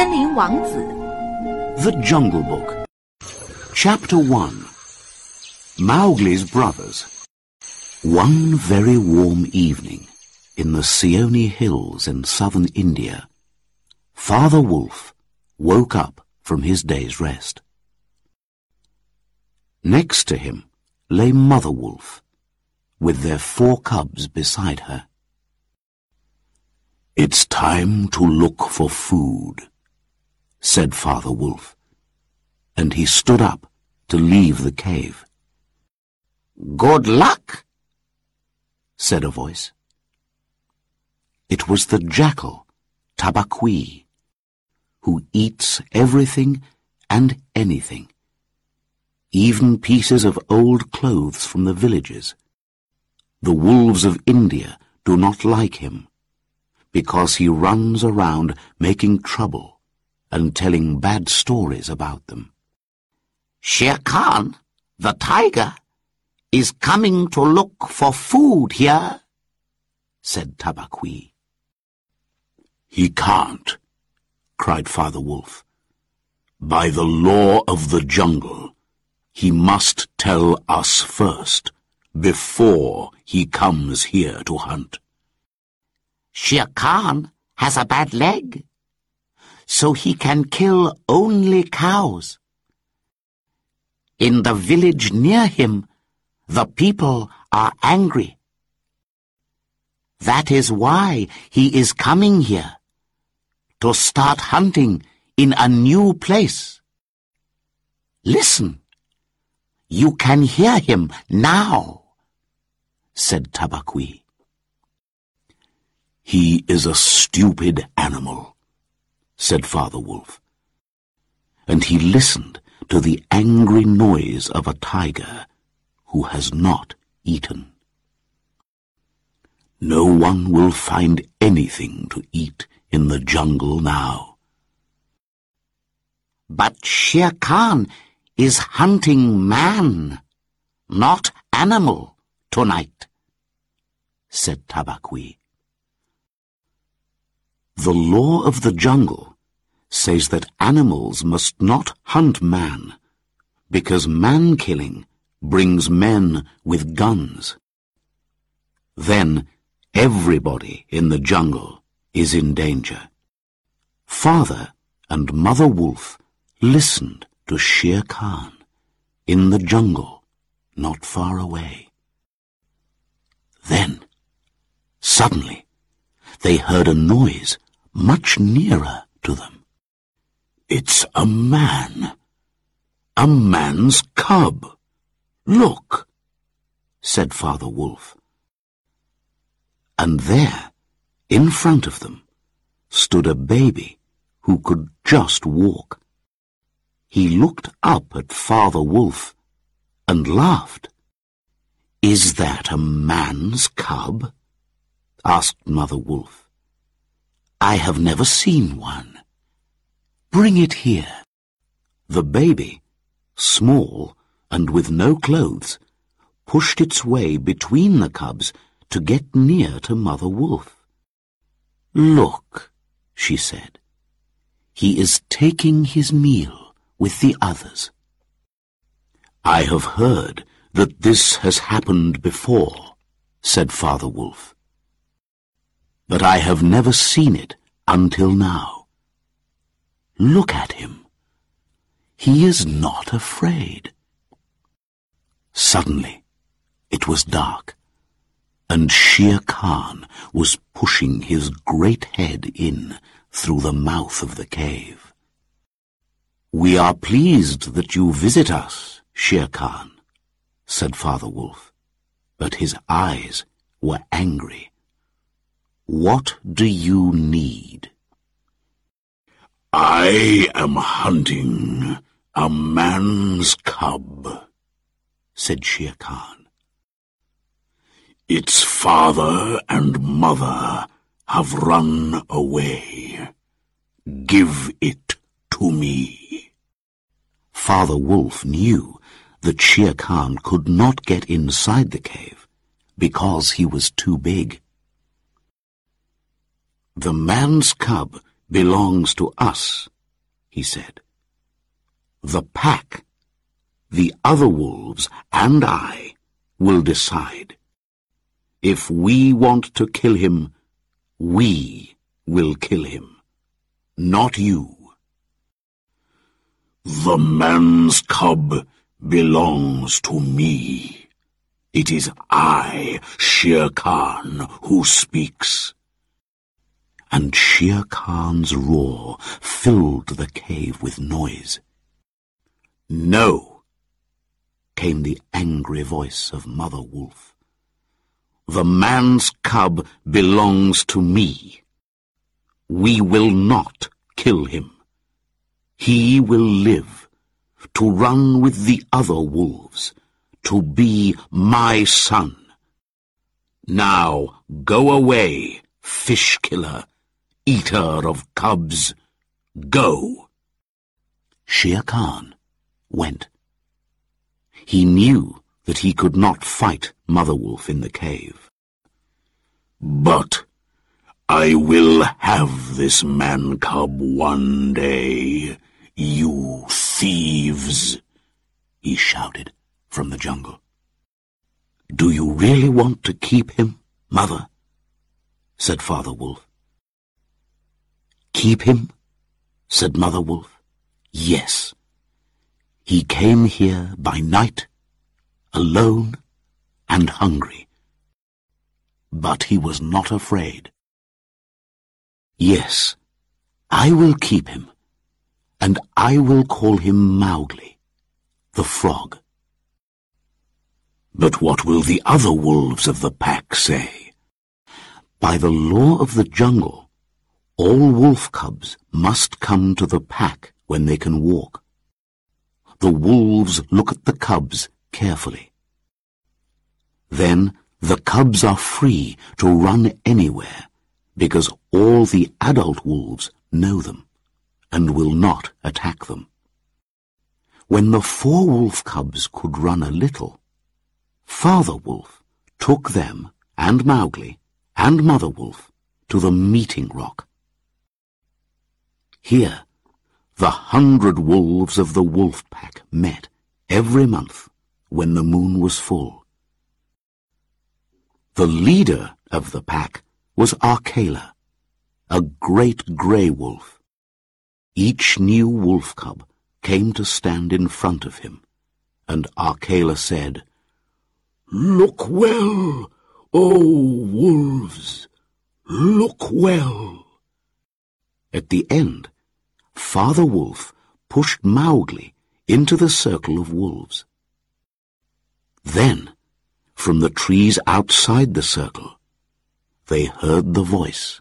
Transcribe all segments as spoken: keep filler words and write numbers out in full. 森林王子 The Jungle Book Chapter One Mowgli's Brothers One very warm evening in the Seeonee Hills in southern India, Father Wolf woke up from his day's rest. Next to him lay Mother Wolf, with their four cubs beside her. It's time to look for food, said Father Wolf, and he stood up to leave the cave. Good luck, said a voice. It was the jackal, Tabaqui, who eats everything and anything, even pieces of old clothes from the villages. The wolves of India do not like him, because he runs around making trouble and telling bad stories about them. Shere Khan, the tiger, is coming to look for food here, said Tabaqui. He can't, cried Father Wolf. By the law of the jungle, he must tell us first, before he comes here to hunt. Shere Khan has a bad leg, so he can kill only cows. In the village near him, the people are angry. That is why he is coming here, to start hunting in a new place. Listen, you can hear him now, said Tabaqui. He is a stupid animal, said Father Wolf, and he listened to the angry noise of a tiger who has not eaten. No one will find anything to eat in the jungle now. But Shere Khan is hunting man, not animal, tonight, said Tabaqui. The law of the jungle says that animals must not hunt man, because man-killing brings men with guns. Then everybody in the jungle is in danger. Father and Mother Wolf listened to Shere Khan in the jungle not far away. Then, suddenly, they heard a noise much nearer to them. It's a man, a man's cub. Look, said Father Wolf. And there, in front of them, stood a baby who could just walk. He looked up at Father Wolf and laughed. Is that a man's cub? Asked Mother Wolf. I have never seen one. Bring it here. The baby, small and with no clothes, pushed its way between the cubs to get near to Mother Wolf. Look, she said, he is taking his meal with the others. I have heard that this has happened before, said Father Wolf, but I have never seen it until now. Look at him. He is not afraid. Suddenly, it was dark, and Shere Khan was pushing his great head in through the mouth of the cave. We are pleased that you visit us, Shere Khan, said Father Wolf, but his eyes were angry. What do you need? I am hunting a man's cub, said Shere Khan. Its father and mother have run away. Give it to me. Father Wolf knew that Shere Khan could not get inside the cave because he was too big. The man's cub belongs to us, he said. The pack, the other wolves, and I will decide. If we want to kill him, we will kill him, not you. The man's cub belongs to me. It is I, Shere Khan, who speaks. And Shere Khan's roar filled the cave with noise. No, came the angry voice of Mother Wolf. The man's cub belongs to me. We will not kill him. He will live, to run with the other wolves, to be my son. Now go away, fish killer, eater of cubs, go. Shere Khan went. He knew that he could not fight Mother Wolf in the cave. But I will have this man-cub one day, you thieves, he shouted from the jungle. Do you really want to keep him, Mother? Said Father Wolf. Keep him? Said Mother Wolf. Yes. He came here by night, alone and hungry. But he was not afraid. Yes, I will keep him, and I will call him Mowgli, the frog. But what will the other wolves of the pack say? By the law of the jungle, all wolf cubs must come to the pack when they can walk. The wolves look at the cubs carefully. Then the cubs are free to run anywhere, because all the adult wolves know them and will not attack them. When the four wolf cubs could run a little, Father Wolf took them and Mowgli and Mother Wolf to the meeting rock. Here, the hundred wolves of the wolf pack met every month when the moon was full. The leader of the pack was Akela, a great grey wolf. Each new wolf cub came to stand in front of him, and Akela said, Look well, O wolves, look well. At the end, Father Wolf pushed Mowgli into the circle of wolves. Then, from the trees outside the circle, they heard the voice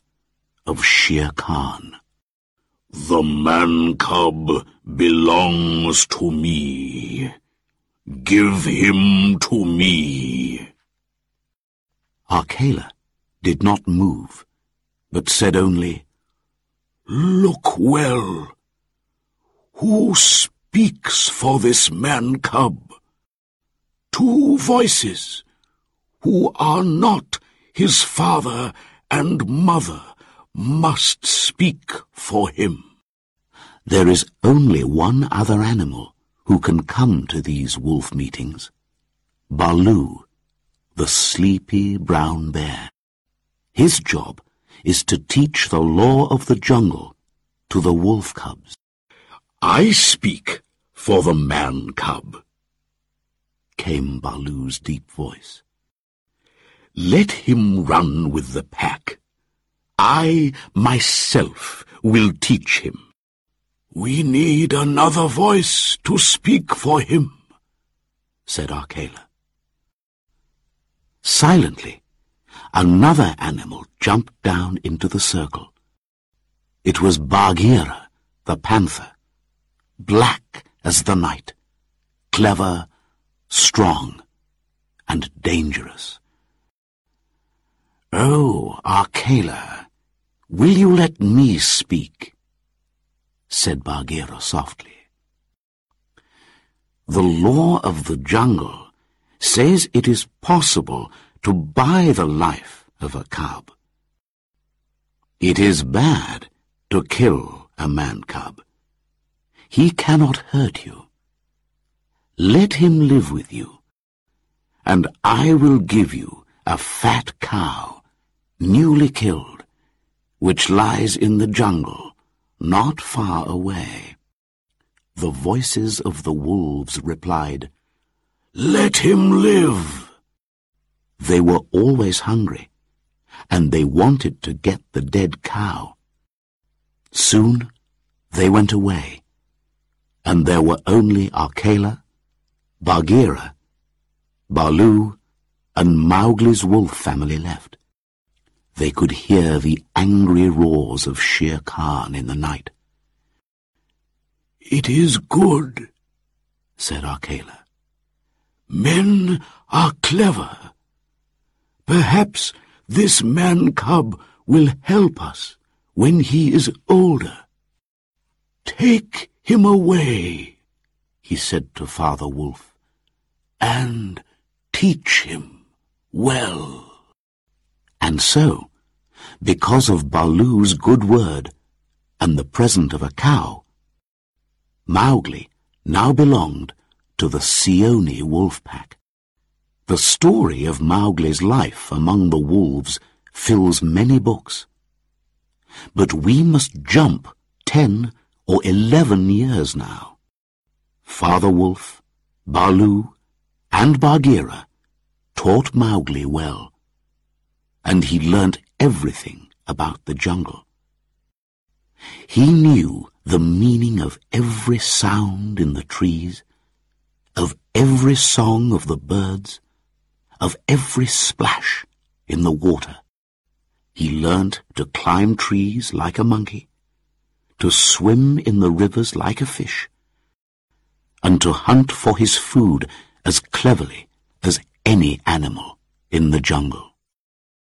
of Shere Khan. The man-cub belongs to me. Give him to me. Akela did not move, but said only, Look well. Who speaks for this man-cub? Two voices, who are not his father and mother, must speak for him. There is only one other animal who can come to these wolf meetings, Baloo, the sleepy brown bear. His job is to teach the law of the jungle to the wolf cubs. I speak for the man cub, came Baloo's deep voice. Let him run with the pack. I myself will teach him. We need another voice to speak for him, said Akela. Silently, another animal jumped down into the circle. It was Bagheera, the panther, black as the night, clever, strong, and dangerous. Oh, Akela, will you let me speak? Said Bagheera softly. The law of the jungle says it is possible to buy the life of a cub. It is bad to kill a man-cub, He cannot hurt you. Let him live with you, and I will give you a fat cow, newly killed, which lies in the jungle, not far away." The voices of the wolves replied, "Let him live!" They were always hungry, and they wanted to get the dead cow. Soon they went away, and there were only Akela, Bagheera, Baloo, and Mowgli's wolf family left. They could hear the angry roars of Shere Khan in the night. "It is good," said Akela. "Men are clever. Perhaps this man-cub will help us when he is older. Take him away," he said to Father Wolf, "and teach him well." And so, because of Baloo's good word and the present of a cow, Mowgli now belonged to the Seeonee wolf pack. The story of Mowgli's life among the wolves fills many books. But we must jump ten or eleven years now. Father Wolf, Baloo, and Bagheera taught Mowgli well, and he learnt everything about the jungle. He knew the meaning of every sound in the trees, of every song of the birds, of every splash in the water. He learnt to climb trees like a monkey, to swim in the rivers like a fish, and to hunt for his food as cleverly as any animal in the jungle.